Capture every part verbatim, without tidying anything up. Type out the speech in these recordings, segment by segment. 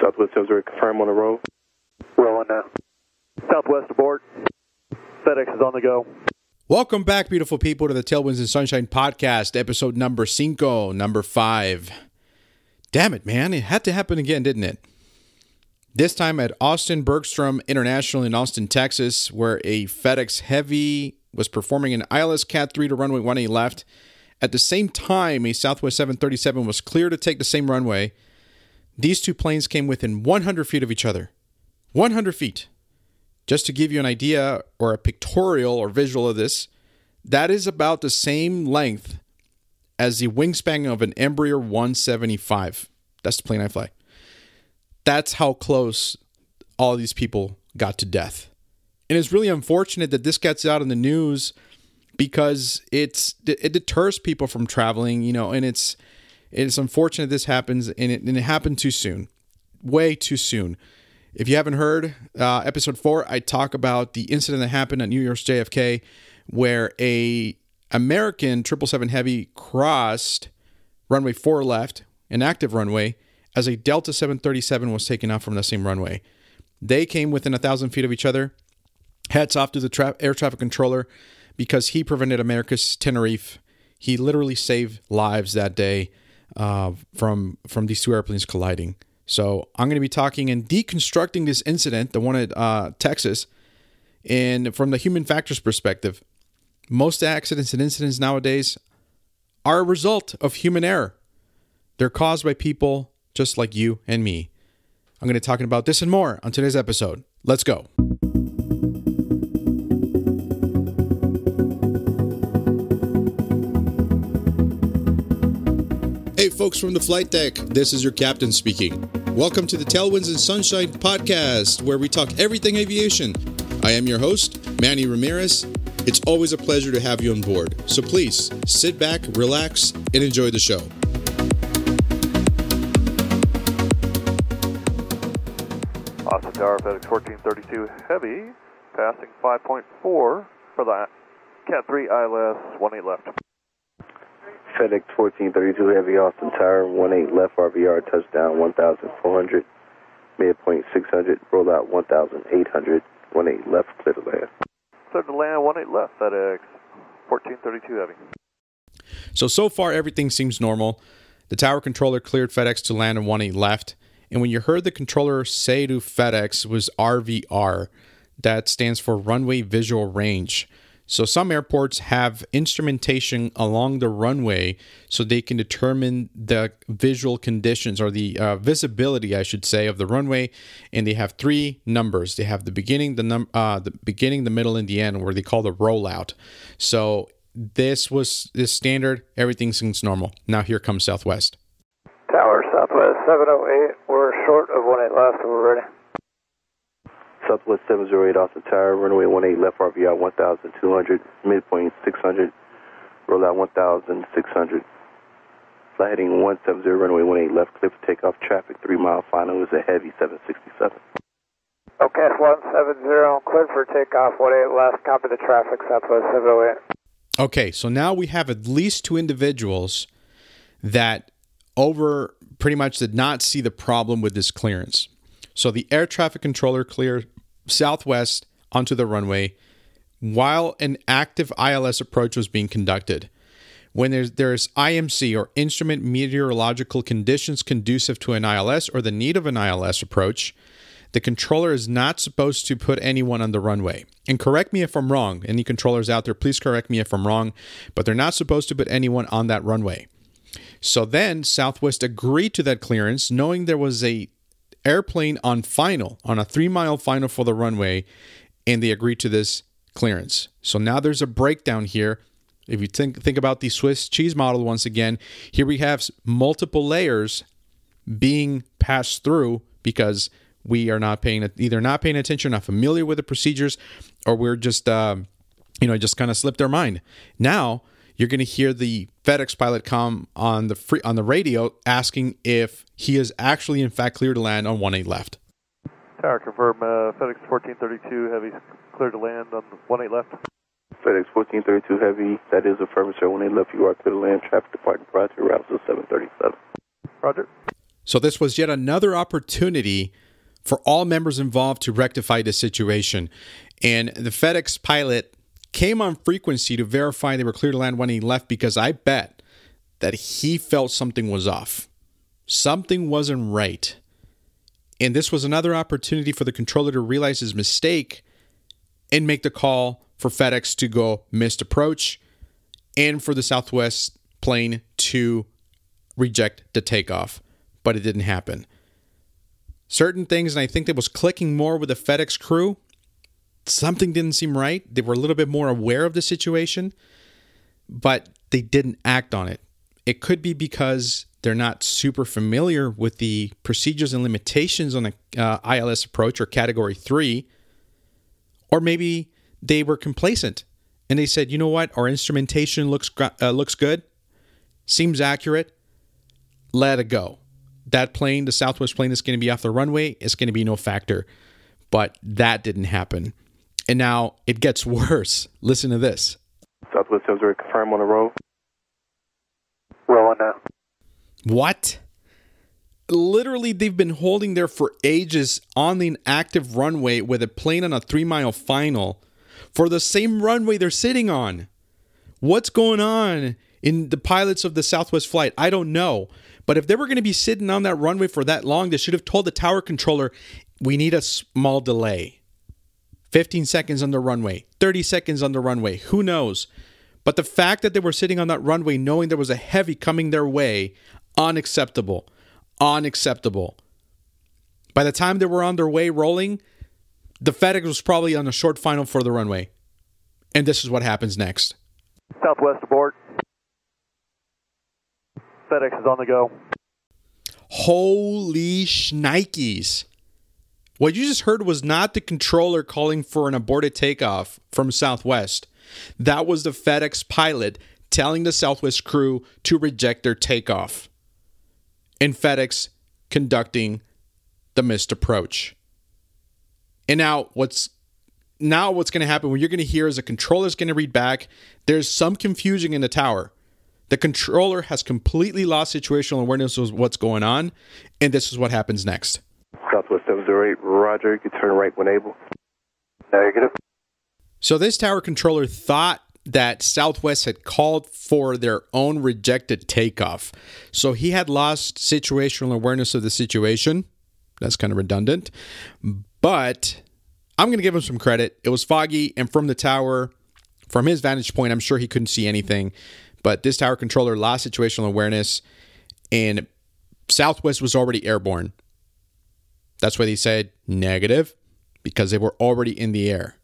Southwest Missouri, confirm on the road. Rolling now. Southwest aboard. FedEx is on the go. Welcome back, beautiful people, to the Tailwinds and Sunshine podcast, episode number cinco, number five. Damn it, man. It had to happen again, didn't it? This time at Austin-Bergstrom International in Austin, Texas, where a FedEx Heavy was performing an I L S Cat three to runway one eight left. At the same time, a Southwest seven thirty-seven was clear to take the same runway. These two planes came within one hundred feet of each other. one hundred feet. Just to give you an idea or a pictorial or visual of this, that is about the same length as the wingspan of an Embraer one seventy-five. That's the plane I fly. That's how close all these people got to death. And it's really unfortunate that this gets out in the news because it's it deters people from traveling, you know, and it's it's unfortunate this happens, and it, and it happened too soon, way too soon. If you haven't heard, uh, episode four, I talk about the incident that happened at New York's J F K where a American triple seven Heavy crossed runway four left, an active runway, as a Delta seven thirty-seven was taken off from the same runway. They came within one thousand feet of each other. Hats off to the tra- air traffic controller because he prevented America's Tenerife. He literally saved lives that day uh, from, from these two airplanes colliding. So I'm going to be talking and deconstructing this incident, the one at uh, Texas, and from the human factors perspective. Most accidents and incidents nowadays are a result of human error. They're caused by people just like you and me. I'm going to be talking about this and more on today's episode. Let's go. Hey folks from the flight deck, this is your captain speaking. Welcome to the Tailwinds and Sunshine podcast, where we talk everything aviation. I am your host, Manny Ramirez. It's always a pleasure to have you on board. So please, sit back, relax, and enjoy the show. Austin Tower, FedEx fourteen thirty-two Heavy, passing five point four for the Cat three I L S, one eight left. FedEx fourteen thirty-two Heavy, Austin Tower, one eight left, R V R, touchdown, one thousand four hundred, midpoint six hundred, rollout one thousand eight hundred, one eight left, clear to land. Clear to land, one eight left, FedEx fourteen thirty-two Heavy. So, so far everything seems normal. The tower controller cleared FedEx to land on one eight left, and when you heard the controller say to FedEx was R V R, that stands for Runway Visual Range. So some airports have instrumentation along the runway so they can determine the visual conditions or the uh, visibility, I should say, of the runway. And they have three numbers. They have the beginning, the, num- uh, the beginning, the middle, and the end, where they call the rollout. So this was this standard. Everything seems normal. Now here comes Southwest. Tower, Southwest seven oh eight. We're short of one eight left. We're ready. Southwest seven oh eight Austin Tower, runway one eight left, R V R one thousand two hundred, midpoint six hundred, rollout one thousand six hundred. Flight heading one seventy, runway one eight left, clear for takeoff. Traffic three mile final is a Heavy seven sixty-seven. Okay, one seventy, clear for takeoff, one eight left, copy the traffic, Southwest seven oh eight. Okay, so now we have at least two individuals that over pretty much did not see the problem with this clearance. So the air traffic controller cleared Southwest onto the runway while an active I L S approach was being conducted. When there's, there's I M C, or Instrument Meteorological Conditions Conducive to an I L S, or the need of an I L S approach, the controller is not supposed to put anyone on the runway. And correct me if I'm wrong, any controllers out there, please correct me if I'm wrong, but they're not supposed to put anyone on that runway. So then Southwest agreed to that clearance, knowing there was a airplane on final, on a three-mile final for the runway, and they agreed to this clearance. So now there's a breakdown here. If you think think about the Swiss cheese model once again, here we have multiple layers being passed through because we are not paying either not paying attention, not familiar with the procedures, or we're just um, you know just kind of slipped our mind. Now you're going to hear the FedEx pilot come on the free, on the radio asking if he is actually, in fact, clear to land on one eight left. Tower, confirm. Uh, FedEx fourteen thirty-two Heavy, clear to land on one eight left. FedEx fourteen thirty-two Heavy, that is affirmative, sir. one eight left, you are clear to land. Traffic departing prior to arrival, seven thirty-seven. Roger. So this was yet another opportunity for all members involved to rectify the situation. And the FedEx pilot came on frequency to verify they were clear to land when he left, because I bet that he felt something was off. Something wasn't right. And this was another opportunity for the controller to realize his mistake and make the call for FedEx to go missed approach and for the Southwest plane to reject the takeoff. But it didn't happen. Certain things, and I think that was clicking more with the FedEx crew, something didn't seem right. They were a little bit more aware of the situation, but they didn't act on it. It could be because they're not super familiar with the procedures and limitations on the uh, I L S approach or Category three, or maybe they were complacent and they said, you know what, our instrumentation looks uh, looks good, seems accurate, let it go. That plane, the Southwest plane that's going to be off the runway, is going to be no factor. But that didn't happen. And now it gets worse. Listen to this. Southwest Observer, confirm on a roll. Roll on now. What? Literally, they've been holding there for ages on the inactive runway with a plane on a three-mile final for the same runway they're sitting on. What's going on in the pilots of the Southwest flight? I don't know. But if they were going to be sitting on that runway for that long, they should have told the tower controller, we need a small delay. fifteen seconds on the runway, thirty seconds on the runway, who knows? But the fact that they were sitting on that runway knowing there was a heavy coming their way, unacceptable, unacceptable. By the time they were on their way rolling, the FedEx was probably on a short final for the runway. And this is what happens next. Southwest aboard. FedEx is on the go. Holy shnikes. What you just heard was not the controller calling for an aborted takeoff from Southwest. That was the FedEx pilot telling the Southwest crew to reject their takeoff. And FedEx conducting the missed approach. And now what's now what's going to happen, what you're going to hear is the controller's going to read back. There's some confusion in the tower. The controller has completely lost situational awareness of what's going on, and this is what happens next. Southwest seven zero eight, roger, you can turn right when able. Negative. So this tower controller thought that Southwest had called for their own rejected takeoff. So he had lost situational awareness of the situation. That's kind of redundant. But I'm going to give him some credit. It was foggy, and from the tower, from his vantage point, I'm sure he couldn't see anything. But this tower controller lost situational awareness, and Southwest was already airborne. That's why they said negative, because they were already in the air.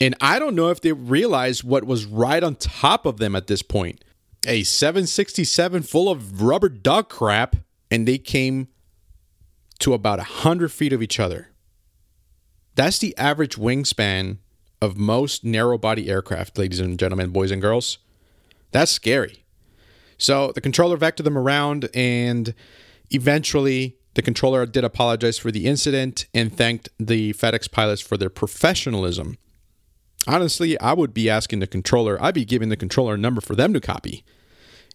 And I don't know if they realized what was right on top of them at this point. A seven sixty-seven full of rubber duck crap, and they came to about one hundred feet of each other. That's the average wingspan of most narrow-body aircraft, ladies and gentlemen, boys and girls. That's scary. So the controller vectored them around, and eventually the controller did apologize for the incident and thanked the FedEx pilots for their professionalism. Honestly, I would be asking the controller. I'd be giving the controller a number for them to copy.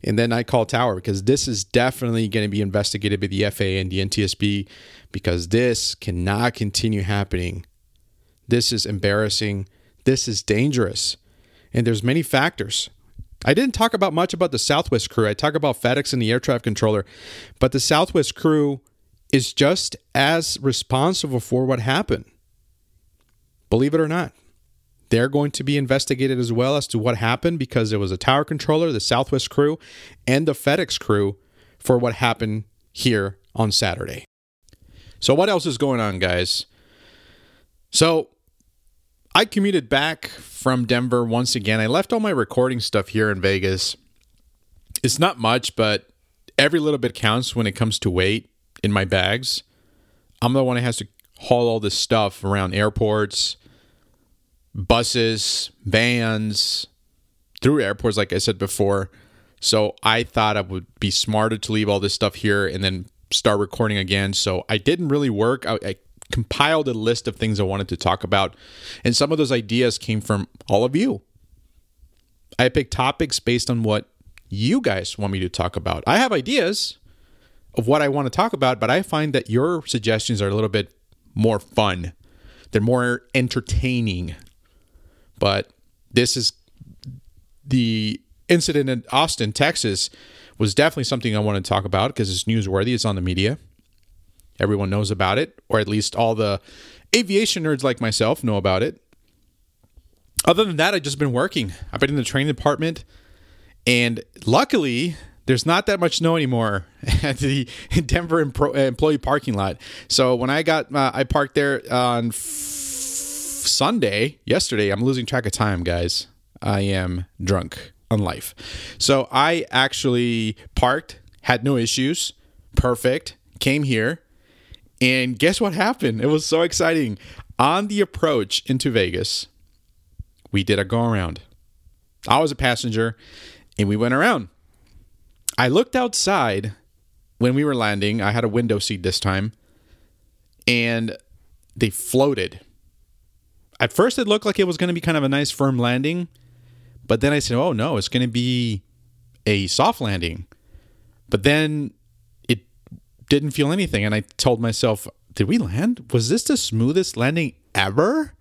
And then I call tower, because this is definitely going to be investigated by the F A A and the N T S B, because this cannot continue happening. This is embarrassing. This is dangerous. And there's many factors. I didn't talk about much about the Southwest crew. I talk about FedEx and the air traffic controller, but the Southwest crew is just as responsible for what happened. Believe it or not, they're going to be investigated as well as to what happened, because there was a tower controller, the Southwest crew, and the FedEx crew for what happened here on Saturday. So what else is going on, guys? So I commuted back from Denver once again. I left all my recording stuff here in Vegas. It's not much, but every little bit counts when it comes to weight in my bags. I'm the one that has to haul all this stuff around airports, buses, vans, through airports, like I said before. So I thought I would be smarter to leave all this stuff here and then start recording again. So I didn't really work. I, I compiled a list of things I wanted to talk about, and some of those ideas came from all of you. I picked topics based on what you guys want me to talk about. I have ideas. of what I want to talk about, but I find that your suggestions are a little bit more fun. They're more entertaining. But this is the incident in Austin, Texas was definitely something I want to talk about because it's newsworthy. It's on the media. Everyone knows about it, or at least all the aviation nerds like myself know about it. Other than that, I've just been working. I've been in the training department, and luckily, there's not that much snow anymore at the Denver employee parking lot. So when I got, uh, I parked there on f- Sunday, yesterday. I'm losing track of time, guys. I am drunk on life. So I actually parked, had no issues, perfect, came here, and guess what happened? It was so exciting. On the approach into Vegas, we did a go-around. I was a passenger, and we went around. I looked outside when we were landing. I had a window seat this time, and they floated. At first, it looked like it was going to be kind of a nice, firm landing, but then I said, oh, no, it's going to be a soft landing. But then it didn't feel anything, and I told myself, did we land? Was this the smoothest landing ever?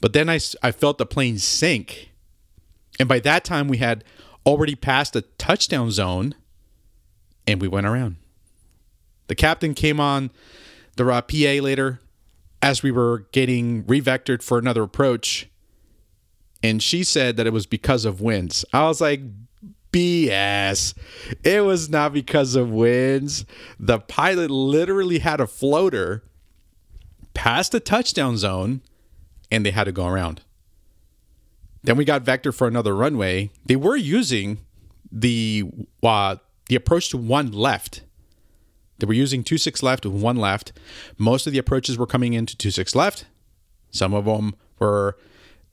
But then I, I felt the plane sink. And by that time, we had already passed the touchdown zone, and we went around. The captain came on the P A later as we were getting revectored for another approach, and she said that it was because of winds. I was like, B S. It was not because of winds. The pilot literally had a floater past the touchdown zone, and they had to go around. Then we got vector for another runway. They were using the uh, the approach to one left. They were using two six left with one left. Most of the approaches were coming into two six left. Some of them were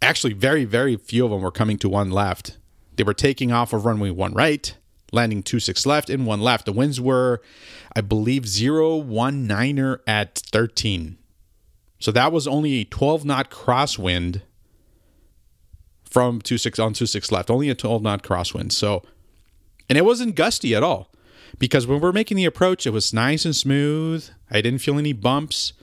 actually very very few of them were coming to one left. They were taking off of runway one right, landing two six left and one left. The winds were, I believe, zero one niner at thirteen. So that was only a twelve knot crosswind. From two six on two six left, only a twelve knot crosswind. So, and it wasn't gusty at all, because when we were making the approach, it was nice and smooth. I didn't feel any bumps.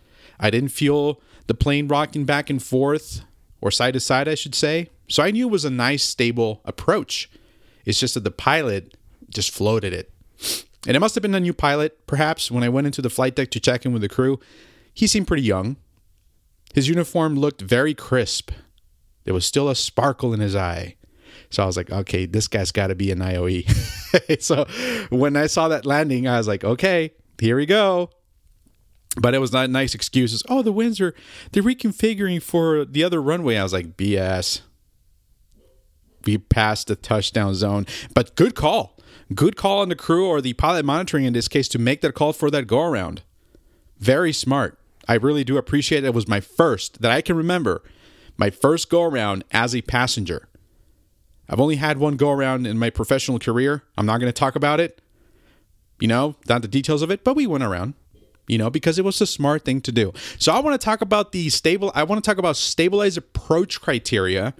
I didn't feel the plane rocking back and forth or side to side, I should say. So I knew it was a nice, stable approach. It's just that the pilot just floated it, and it must have been a new pilot, perhaps. When I went into the flight deck to check in with the crew, he seemed pretty young. His uniform looked very crisp. There was still a sparkle in his eye. So I was like, okay, this guy's got to be an I O E. So when I saw that landing, I was like, okay, here we go. But it was not nice excuses. Oh, the winds are, they're reconfiguring for the other runway. I was like, B S. We passed the touchdown zone. But good call. Good call on the crew or the pilot monitoring in this case to make that call for that go-around. Very smart. I really do appreciate it. It was my first that I can remember. My first go-around as a passenger. I've only had one go-around in my professional career. I'm not going to talk about it, you know, not the details of it, but we went around, you know, because it was the smart thing to do. So I want to talk about the stable, I want to talk about stabilized approach criteria,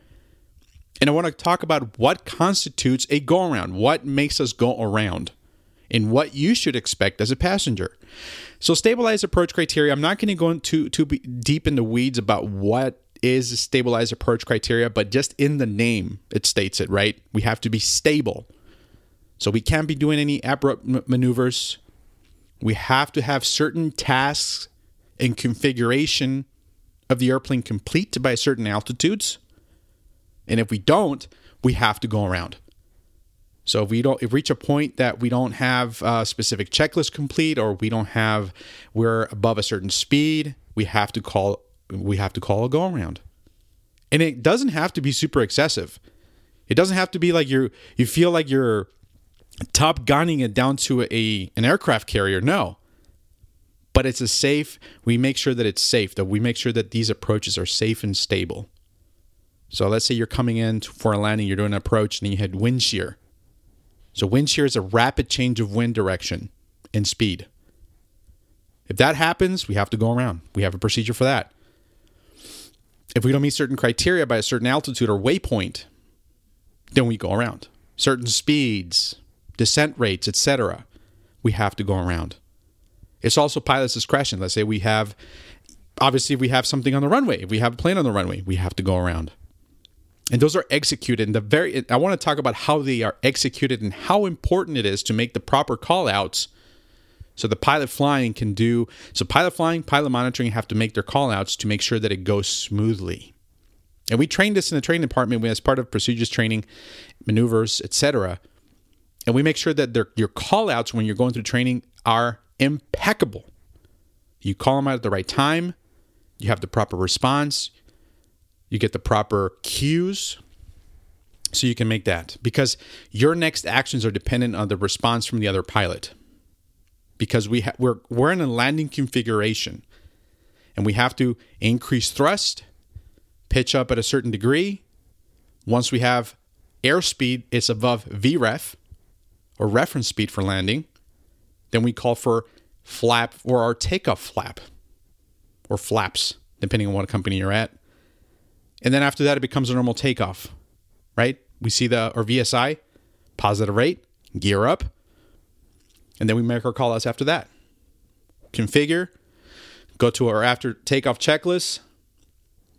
and I want to talk about what constitutes a go-around, what makes us go around, and what you should expect as a passenger. So stabilized approach criteria, I'm not going to go into too deep in the weeds about what is a stabilized approach criteria, but just in the name, it states it, right? We have to be stable. So we can't be doing any abrupt m- maneuvers. We have to have certain tasks and configuration of the airplane complete by certain altitudes. And if we don't, we have to go around. So if we don't, if we reach a point that we don't have a specific checklist complete, or we don't have, we're above a certain speed, we have to call We have to call a go-around. And it doesn't have to be super excessive. It doesn't have to be like you're, you feel like you're top-gunning it down to a an aircraft carrier. No. But it's a safe, we make sure that it's safe, that we make sure that these approaches are safe and stable. So let's say you're coming in for a landing, you're doing an approach, and you had wind shear. So wind shear is a rapid change of wind direction and speed. If that happens, we have to go around. We have a procedure for that. If we don't meet certain criteria by a certain altitude or waypoint, then we go around. Certain speeds, descent rates, et cetera. we have to go around. It's also pilot's discretion. Let's say we have, obviously, if we have something on the runway, if we have a plane on the runway, we have to go around. And those are executed. And the very, I want to talk about how they are executed and how important it is to make the proper call outs so the pilot flying can do, so pilot flying, pilot monitoring have to make their call outs to make sure that it goes smoothly. And we trained this in the training department as part of procedures training, maneuvers, et cetera. And we make sure that their, your call outs when you're going through training are impeccable. You call them out at the right time. You have the proper response. You get the proper cues so you can make that, because your next actions are dependent on the response from the other pilot, because we ha- we're, we're in a landing configuration and we have to increase thrust, pitch up at a certain degree. Once we have airspeed, it's above V R E F or reference speed for landing. Then we call for flap or our takeoff flap or flaps, depending on what company you're at. And then after that, it becomes a normal takeoff, right? We see the, or V S I, positive rate, gear up, and then we make our call outs after that. Configure, go to our after takeoff checklist,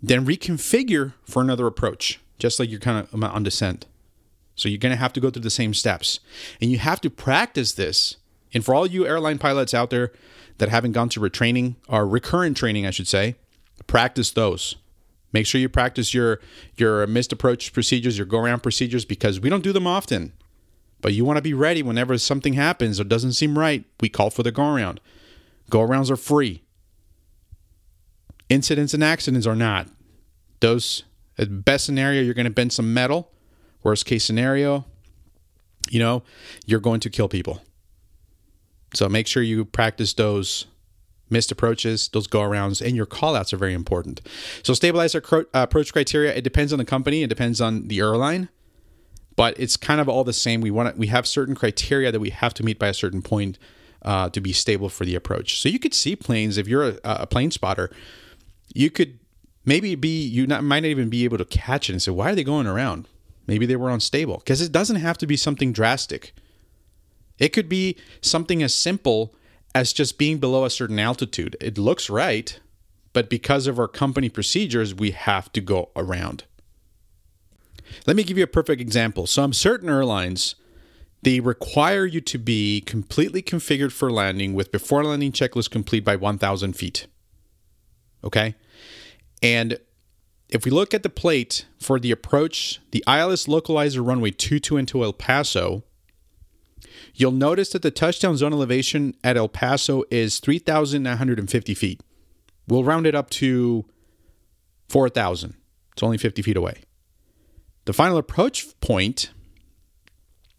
then reconfigure for another approach, just like you're kind of on descent. So you're going to have to go through the same steps. And you have to practice this. And for all you airline pilots out there that haven't gone to retraining, or recurrent training, I should say, practice those. Make sure you practice your your missed approach procedures, your go-around procedures, because we don't do them often. But you want to be ready whenever something happens or doesn't seem right. We call for the go-around. Go-arounds are free. Incidents and accidents are not. Those, at best scenario, you're going to bend some metal. Worst case scenario, you know, you're going to kill people. So make sure you practice those missed approaches, those go-arounds, and your call-outs are very important. So stabilize our cro- approach criteria. It depends on the company. It depends on the airline. But it's kind of all the same. We want to, we have certain criteria that we have to meet by a certain point uh, to be stable for the approach. So you could see planes, if you're a, a plane spotter, you could maybe be, you not, might not even be able to catch it and say, why are they going around? Maybe they were unstable. Because it doesn't have to be something drastic. It could be something as simple as just being below a certain altitude. It looks right, but because of our company procedures, we have to go around. Let me give you a perfect example. Some certain airlines, they require you to be completely configured for landing with before landing checklist complete by one thousand feet. Okay? And if we look at the plate for the approach, the I L S localizer runway two two into El Paso, you'll notice that the touchdown zone elevation at El Paso is three thousand nine hundred fifty feet. We'll round it up to four thousand. It's only fifty feet away. The final approach point,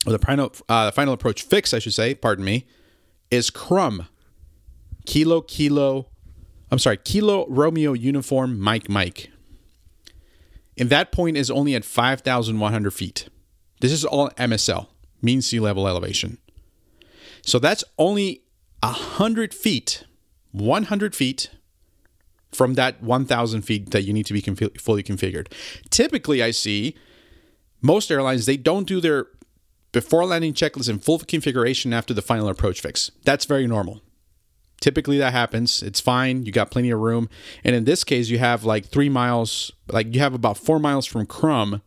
or the final, uh, final approach fix, I should say, pardon me, is C R U M. Kilo, Kilo, I'm sorry, Kilo Romeo Uniform Mike Mike. And that point is only at five thousand one hundred feet. This is all M S L. Mean sea level elevation. So that's only one hundred feet, one hundred feet from that one thousand feet that you need to be confi- fully configured. Typically, I see most airlines, they don't do their before landing checklist in full configuration after the final approach fix. That's very normal. Typically, that happens. It's fine. You got plenty of room. And in this case, you have like three miles, like you have about four miles from C R U M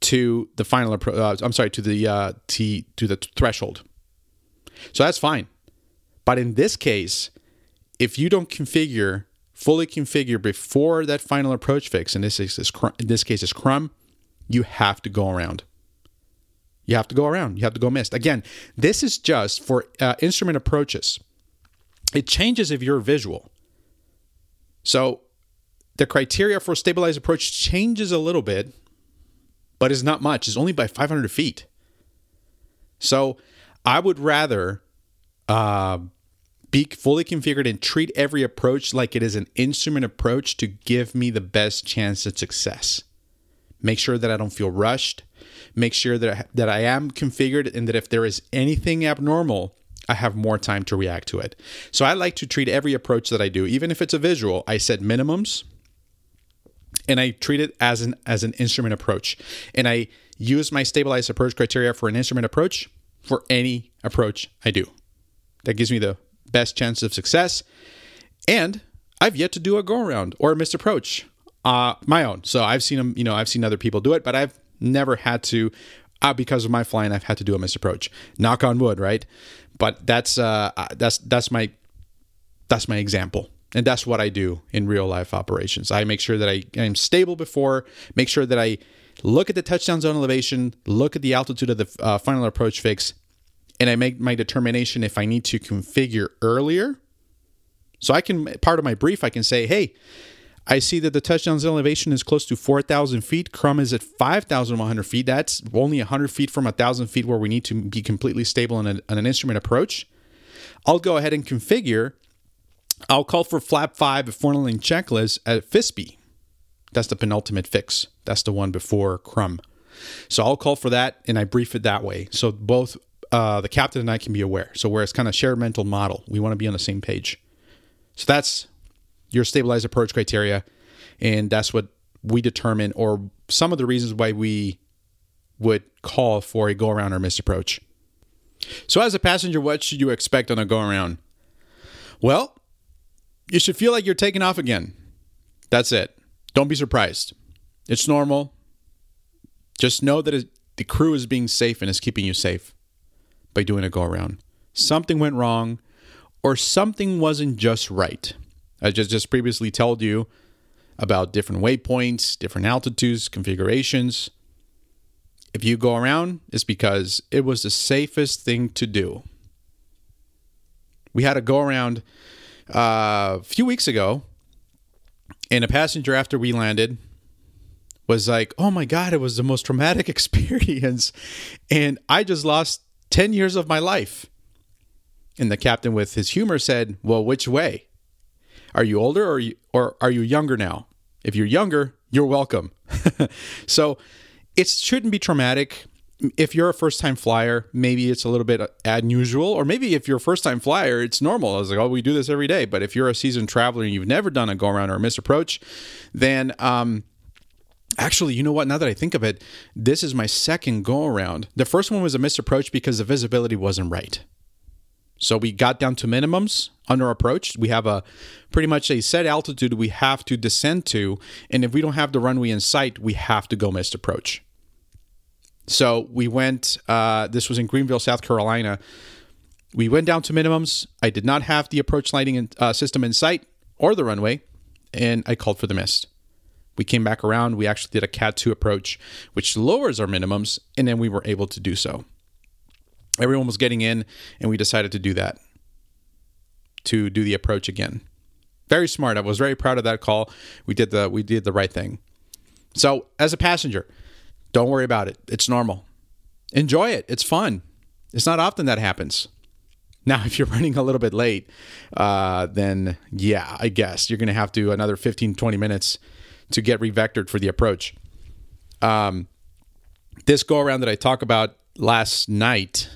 to the final, uh, I'm sorry, to the uh, t to the threshold. So that's fine. But in this case, if you don't configure, fully configure before that final approach fix, and this is in this case is C R U M, you have to go around. You have to go around. You have to go missed. Again, this is just for uh, instrument approaches. It changes if you're visual. So the criteria for stabilized approach changes a little bit, but it's not much. It's only by five hundred feet. So I would rather uh, be fully configured and treat every approach like it is an instrument approach to give me the best chance at success. Make sure that I don't feel rushed. Make sure that I, that I am configured and that if there is anything abnormal, I have more time to react to it. So I like to treat every approach that I do, even if it's a visual. I set minimums. And I treat it as an as an instrument approach. And I use my stabilized approach criteria for an instrument approach for any approach I do. That gives me the best chance of success. And I've yet to do a go-around or a missed approach, uh, my own. So I've seen them, you know, I've seen other people do it, but I've never had to, uh, because of my flying, I've had to do a missed approach. Knock on wood, right? But that's uh, that's that's my that's my example. And that's what I do in real life operations. I make sure that I am stable before, make sure that I look at the touchdown zone elevation, look at the altitude of the uh, final approach fix, and I make my determination if I need to configure earlier. So I can, part of my brief, I can say, hey, I see that the touchdown zone elevation is close to four thousand feet. Crum is at five thousand one hundred feet. That's only one hundred feet from one thousand feet where we need to be completely stable on, a, on an instrument approach. I'll go ahead and configure. I'll call for flap five at Fornelling checklist at F I S B. That's the penultimate fix. That's the one before Crum. So I'll call for that and I brief it that way. So both uh, the captain and I can be aware. So where it's kind of shared mental model, we want to be on the same page. So that's your stabilized approach criteria. And that's what we determine, or some of the reasons why we would call for a go around or missed approach. So as a passenger, what should you expect on a go around? Well, you should feel like you're taking off again. That's it. Don't be surprised. It's normal. Just know that it, the crew is being safe and is keeping you safe by doing a go-around. Something went wrong or something wasn't just right. I just, just previously told you about different waypoints, different altitudes, configurations. If you go around, it's because it was the safest thing to do. We had a go-around Uh, a few weeks ago, and a passenger after we landed was like, oh my God, it was the most traumatic experience. And I just lost ten years of my life. And the captain with his humor said, well, which way? Are you older or are you, or are you younger now? If you're younger, you're welcome. So it shouldn't be traumatic. If you're a first-time flyer, maybe it's a little bit unusual, or maybe if you're a first-time flyer, it's normal. I was like, oh, we do this every day. But if you're a seasoned traveler and you've never done a go-around or a misapproach, then um, actually, you know what? Now that I think of it, this is my second go-around. The first one was a misapproach because the visibility wasn't right. So we got down to minimums on our approach. We have a pretty much a set altitude we have to descend to, and if we don't have the runway in sight, we have to go missed approach. So we went, uh, this was in Greenville, South Carolina. We went down to minimums. I did not have the approach lighting in, uh, system in sight or the runway, and I called for the mist. We came back around. We actually did a Cat two approach, which lowers our minimums, and then we were able to do so. Everyone was getting in, and we decided to do that, to do the approach again. Very smart. I was very proud of that call. We did the we did the right thing. So as a passenger, don't worry about it. It's normal. Enjoy it. It's fun. It's not often that happens. Now, if you're running a little bit late, uh, then yeah, I guess you're going to have to another fifteen, twenty minutes to get revectored for the approach. Um, this go around that I talk about last night,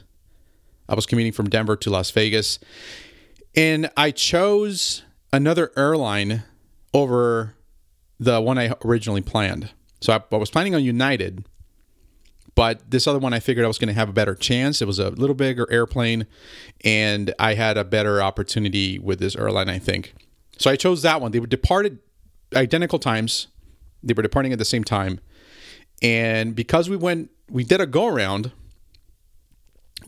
I was commuting from Denver to Las Vegas, and I chose another airline over the one I originally planned. So I, I was planning on United, but this other one I figured I was going to have a better chance. It was a little bigger airplane, and I had a better opportunity with this airline, I think. So I chose that one. They were departed identical times. They were departing at the same time. And because we went, we did a go-around,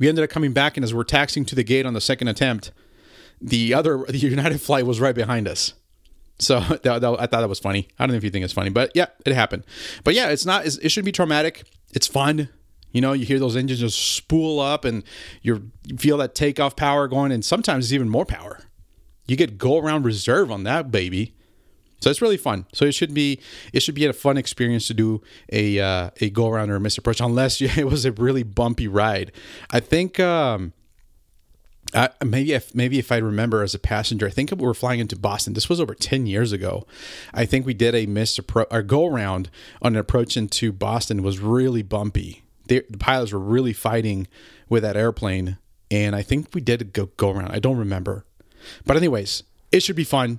we ended up coming back, and as we're taxiing to the gate on the second attempt, the other, the United flight was right behind us. So that, that, I thought that was funny. I don't know if you think it's funny, but yeah, it happened. But yeah, it's not, it's, it shouldn't be traumatic. It's fun. You know, you hear those engines just spool up and you're, you feel that takeoff power going, and sometimes even more power. You get go around reserve on that baby. So it's really fun. So it should be, it should be a fun experience to do a, uh, a go around or a missed approach, unless you, it was a really bumpy ride. I think, um, Uh, maybe if maybe if I remember as a passenger, I think we were flying into Boston. This was over ten years ago. I think we did a missed appro- or go around on an approach into Boston. Was really bumpy. They, the pilots were really fighting with that airplane, and I think we did a go, go around. I don't remember, but anyways, it should be fun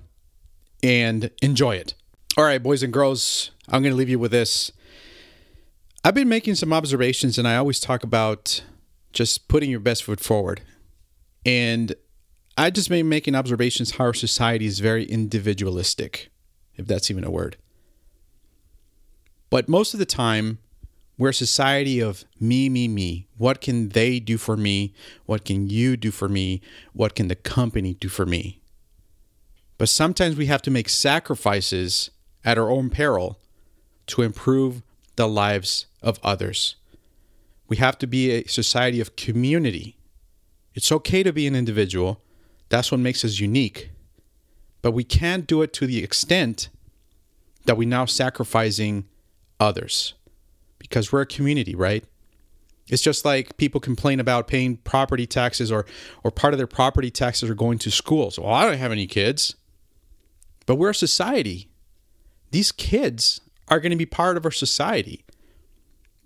and enjoy it. All right, boys and girls, I'm going to leave you with this. I've been making some observations, and I always talk about just putting your best foot forward. And I just may make an observation how our society is very individualistic, if that's even a word. But most of the time, we're a society of me, me, me. What can they do for me? What can you do for me? What can the company do for me? But sometimes we have to make sacrifices at our own peril to improve the lives of others. We have to be a society of community. It's okay to be an individual. That's what makes us unique. But we can't do it to the extent that we're now sacrificing others. Because we're a community, right? It's just like people complain about paying property taxes or or part of their property taxes are going to schools. Well, I don't have any kids. But we're a society. These kids are going to be part of our society.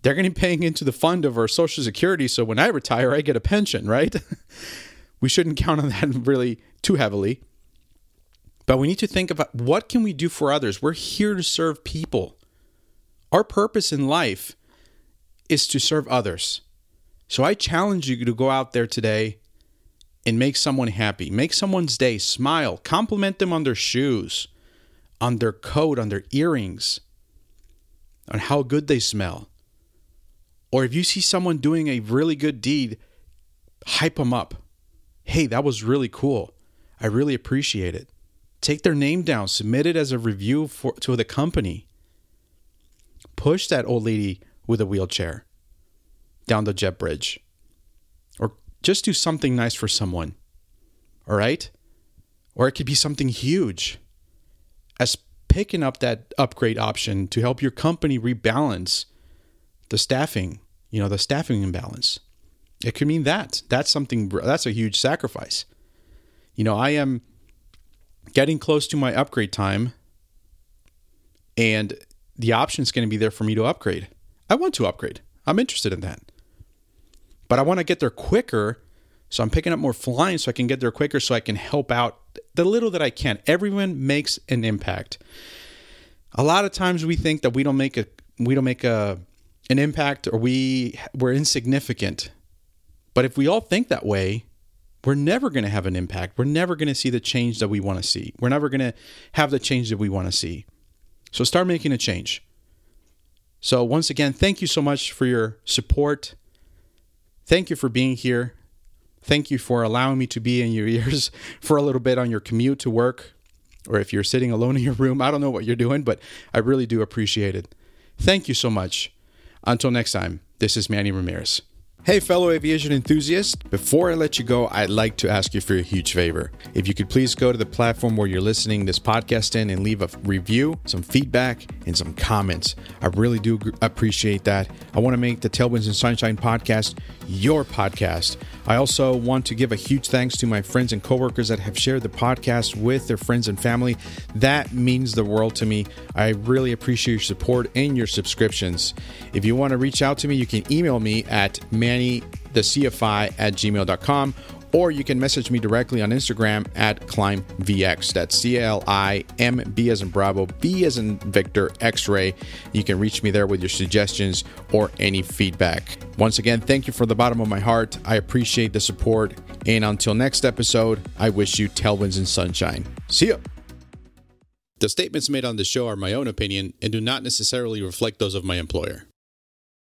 They're going to be paying into the fund of our Social Security, so when I retire, I get a pension, right? We shouldn't count on that really too heavily. But we need to think about what can we do for others. We're here to serve people. Our purpose in life is to serve others. So I challenge you to go out there today and make someone happy. Make someone's day. Smile. Compliment them on their shoes, on their coat, on their earrings, on how good they smell. Or if you see someone doing a really good deed, hype them up. Hey, that was really cool. I really appreciate it. Take their name down. Submit it as a review for, to the company. Push that old lady with a wheelchair down the jet bridge. Or just do something nice for someone. All right? Or it could be something huge, as picking up that upgrade option to help your company rebalance the staffing, you know, the staffing imbalance. It could mean that. That's something, that's a huge sacrifice. You know, I am getting close to my upgrade time, and the option is going to be there for me to upgrade. I want to upgrade. I'm interested in that. But I want to get there quicker, so I'm picking up more flying so I can get there quicker so I can help out the little that I can. Everyone makes an impact. A lot of times we think that we don't make a we don't make a an impact, or we we're insignificant. But if we all think that way, we're never going to have an impact. We're never going to see the change that we want to see. We're never going to have the change that we want to see. So start making a change. So once again, thank you so much for your support. Thank you for being here. Thank you for allowing me to be in your ears for a little bit on your commute to work, or if you're sitting alone in your room. I don't know what you're doing, but I really do appreciate it. Thank you so much. Until next time, this is Manny Ramirez. Hey, fellow aviation enthusiasts, before I let you go, I'd like to ask you for a huge favor. If you could please go to the platform where you're listening this podcast in and leave a review, some feedback, and some comments. I really do appreciate that. I want to make the Tailwinds and Sunshine podcast your podcast. I also want to give a huge thanks to my friends and coworkers that have shared the podcast with their friends and family. That means the world to me. I really appreciate your support and your subscriptions. If you want to reach out to me, you can email me at Manny the C F I at gmail dot com, or you can message me directly on Instagram at Climb V X. That's C L I M B as in Bravo, B as in Victor, X-Ray. You can reach me there with your suggestions or any feedback. Once again, thank you from the bottom of my heart. I appreciate the support. And until next episode, I wish you tailwinds and sunshine. See ya. The statements made on the show are my own opinion and do not necessarily reflect those of my employer.